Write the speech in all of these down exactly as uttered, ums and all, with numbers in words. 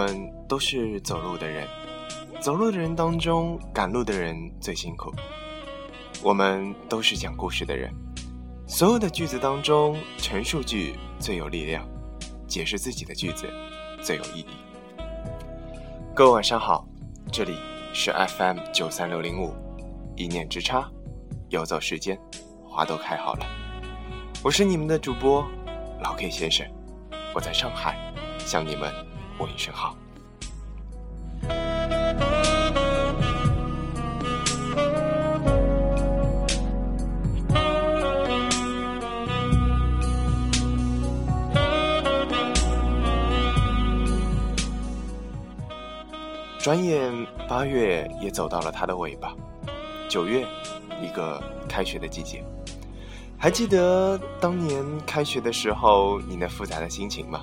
们都是走路的人，走路的人当中，赶路的人最辛苦。我们都是讲故事的人，所有的句子当中，陈述句最有力量，解释自己的句子最有意义。各位晚上好，这里是 F M 九三六零五，一念之差，游走时间，花都开好了。我是你们的主播老 K 先生，我在上海向你们问一声好。转眼八月也走到了它的尾巴，九月，一个开学的季节。还记得当年开学的时候你那复杂的心情吗？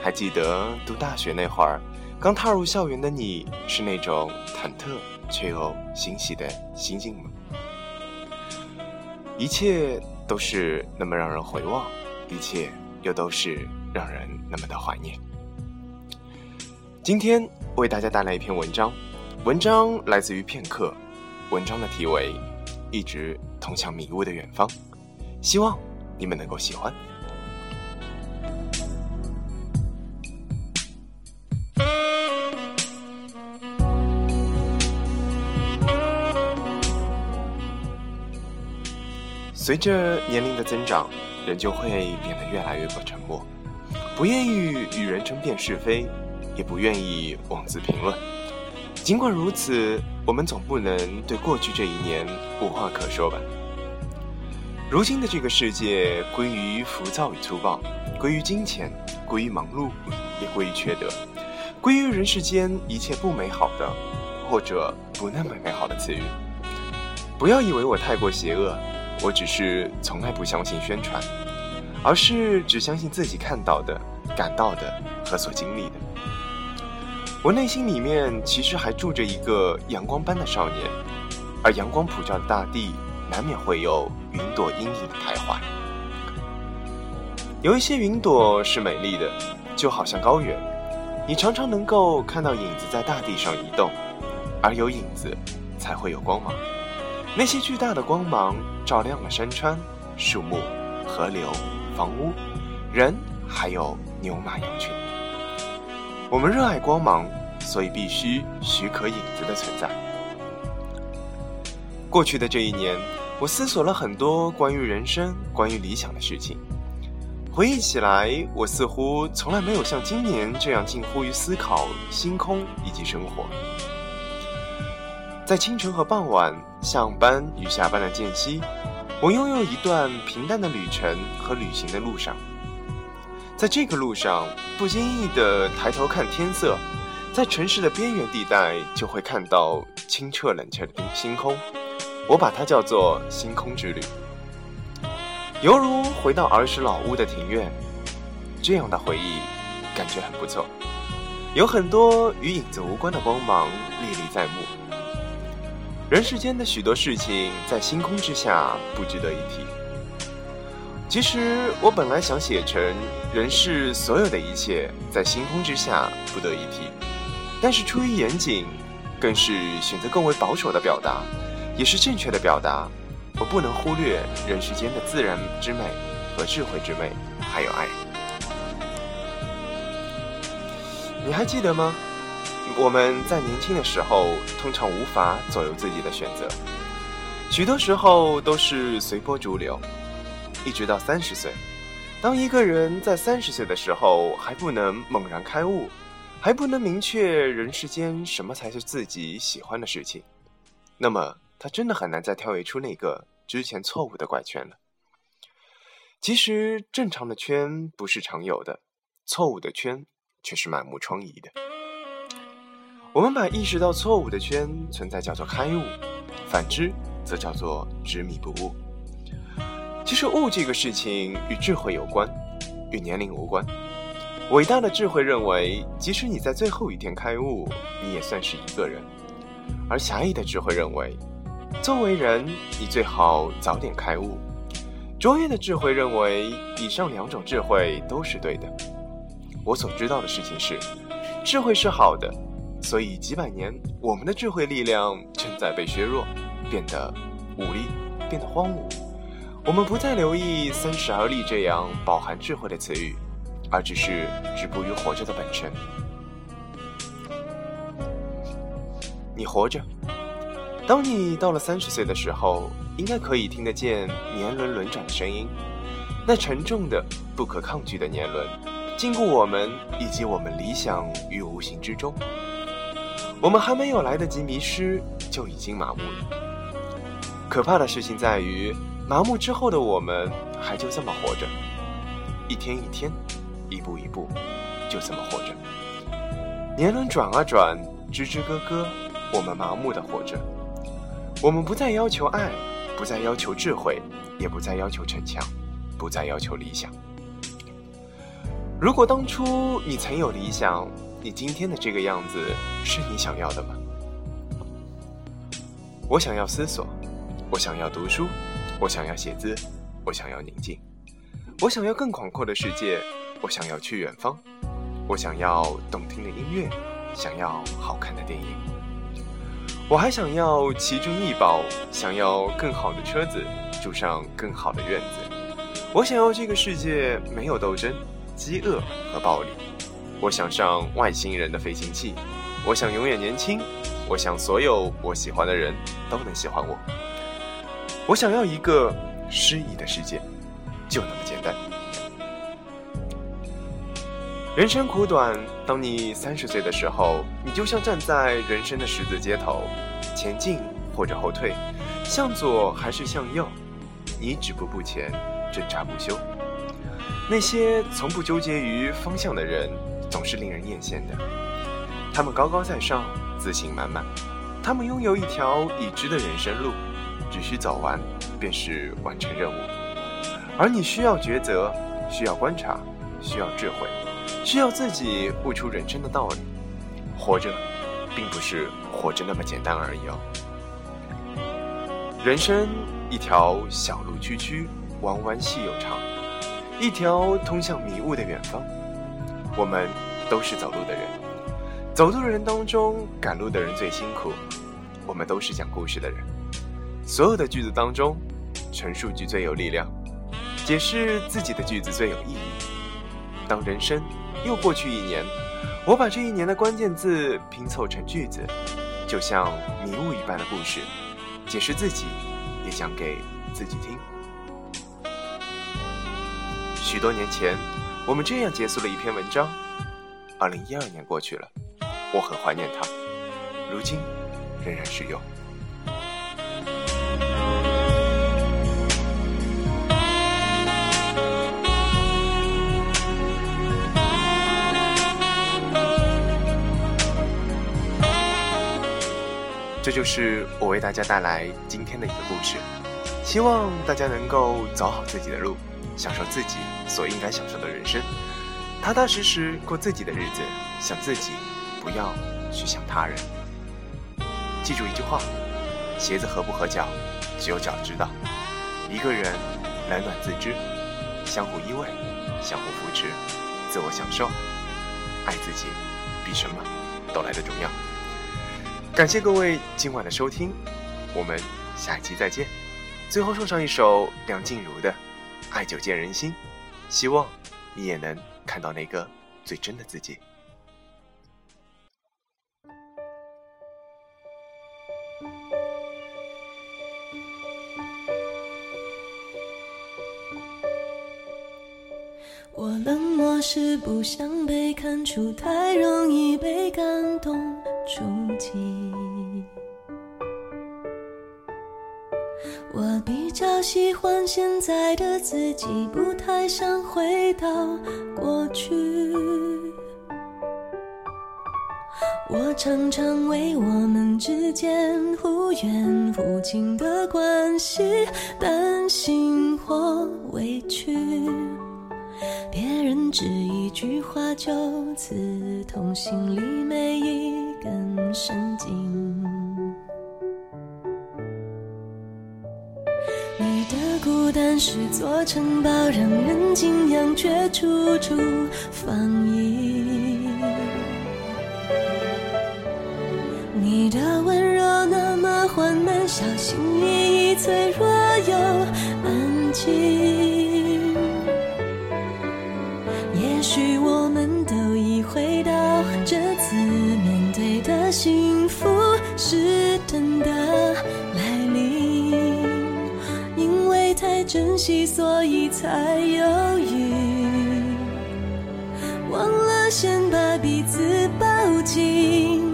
还记得读大学那会儿，刚踏入校园的你是那种忐忑却又欣喜的心境吗？一切都是那么让人回望，一切又都是让人那么的怀念。今天为大家带来一篇文章，文章来自于片刻，文章的题为一直通向迷雾的远方，希望你们能够喜欢。随着年龄的增长，人就会变得越来越不沉默，不愿意与人争辩是非，也不愿意妄自评论。尽管如此，我们总不能对过去这一年无话可说吧。如今的这个世界，归于浮躁与粗暴，归于金钱，归于忙碌，也归于缺德，归于人世间一切不美好的或者不那么美好的词语。不要以为我太过邪恶，我只是从来不相信宣传，而是只相信自己看到的、感到的和所经历的。我内心里面其实还住着一个阳光般的少年，而阳光普照的大地难免会有云朵阴影的徘徊。有一些云朵是美丽的，就好像高原，你常常能够看到影子在大地上移动，而有影子才会有光芒。那些巨大的光芒照亮了山川、树木、河流、房屋、人，还有牛马羊群。我们热爱光芒，所以必须许可影子的存在。过去的这一年，我思索了很多关于人生、关于理想的事情。回忆起来，我似乎从来没有像今年这样近乎于思考星空以及生活。在清晨和傍晚，上班与下班的间隙，我拥有一段平淡的旅程和旅行的路上。在这个路上，不经意地抬头看天色，在城市的边缘地带就会看到清澈冷澈的星空，我把它叫做星空之旅，犹如回到儿时老屋的庭院。这样的回忆感觉很不错，有很多与影子无关的光芒历历在目。人世间的许多事情在星空之下不值得一提。其实我本来想写成人世所有的一切在星空之下不得一提，但是出于严谨，更是选择更为保守的表达，也是正确的表达。我不能忽略人世间的自然之美和智慧之美，还有爱。你还记得吗？我们在年轻的时候通常无法左右自己的选择，许多时候都是随波逐流。一直到三十岁，当一个人在三十岁的时候还不能猛然开悟，还不能明确人世间什么才是自己喜欢的事情，那么他真的很难再跳跃出那个之前错误的怪圈了。其实正常的圈不是常有的，错误的圈却是满目疮痍的。我们把意识到错误的圈存在叫做开悟，反之则叫做执迷不悟。其实悟这个事情与智慧有关，与年龄无关。伟大的智慧认为，即使你在最后一天开悟，你也算是一个人。而狭义的智慧认为，作为人，你最好早点开悟。卓越的智慧认为，以上两种智慧都是对的。我所知道的事情是，智慧是好的，所以几百年我们的智慧力量正在被削弱，变得无力，变得荒芜。我们不再留意三十而立这样饱含智慧的词语，而只是止步于活着的本身。你活着，当你到了三十岁的时候，应该可以听得见年轮轮转的声音，那沉重的不可抗拒的年轮禁锢我们以及我们理想于无形之中。我们还没有来得及迷失，就已经麻木了。可怕的事情在于，麻木之后的我们还就这么活着，一天一天，一步一步，就这么活着。年轮转啊转，吱吱咯咯，我们麻木的活着。我们不再要求爱，不再要求智慧，也不再要求逞强，不再要求理想。如果当初你曾有理想，你今天的这个样子是你想要的吗？我想要思索，我想要读书，我想要写字，我想要宁静，我想要更广阔的世界，我想要去远方，我想要动听的音乐，想要好看的电影。我还想要奇珍异宝，想要更好的车子，住上更好的院子。我想要这个世界没有斗争、饥饿和暴力。我想上外星人的飞行器。我想永远年轻。我想所有我喜欢的人都能喜欢我。我想要一个诗意的世界，就那么简单。人生苦短，当你三十岁的时候，你就像站在人生的十字街头，前进或者后退，向左还是向右，你止步不前，挣扎不休。那些从不纠结于方向的人，总是令人艳羡的。他们高高在上，自信满满，他们拥有一条已知的人生路，只需走完便是完成任务。而你需要抉择，需要观察，需要智慧，需要自己悟出人生的道理。活着并不是活着那么简单而已哦。人生一条小路曲曲，弯弯细又长，一条通向迷雾的远方。我们都是走路的人，走路的人当中赶路的人最辛苦。我们都是讲故事的人，所有的句子当中陈述句最有力量，解释自己的句子最有意义。当人生又过去一年，我把这一年的关键字拼凑成句子，就像迷雾一般的故事，解释自己，也讲给自己听。许多年前，我们这样结束了一篇文章。二零一二年过去了，我很怀念它，如今仍然使用。这就是我为大家带来今天的一个故事，希望大家能够走好自己的路，享受自己所应该享受的人生，踏踏实实过自己的日子，想自己，不要去想他人。记住一句话，鞋子合不合脚，只有脚知道。一个人冷暖自知，相互依偎，相互扶持，自我享受，爱自己比什么都来得重要。感谢各位今晚的收听，我们下一期再见。最后送上一首梁静茹的《爱久见人心》，希望你也能看到那个最真的自己。我冷漠是不想被看出，太容易被感动冲击。我比较喜欢现在的自己，不太想回到过去。我常常为我们之间忽远忽近的关系担心或委屈，别人只一句话就刺痛心里每一根神经。你的孤单是座城堡，让人敬仰却处处防疫。心也已脆弱又安静，也许我们都已回到这次面对的幸福是真的来临，因为太珍惜所以才犹豫，忘了先把彼此抱紧，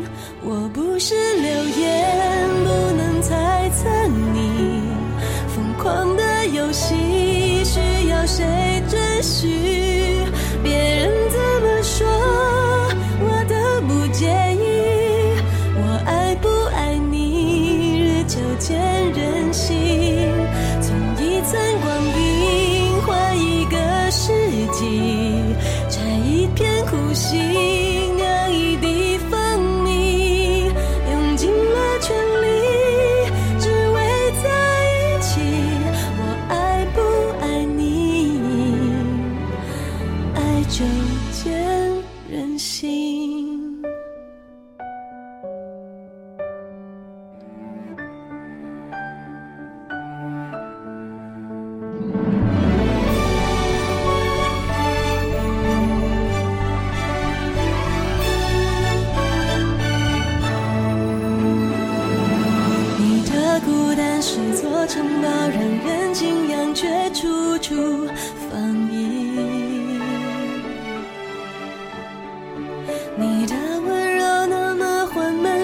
我不是流言不能猜测你疯狂的游戏需要谁准许，别人怎么说我都不介意，我爱不爱你日久见人心，从一寸光阴换一个世纪，摘一片苦心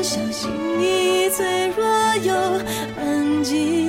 小心翼翼脆弱又安静，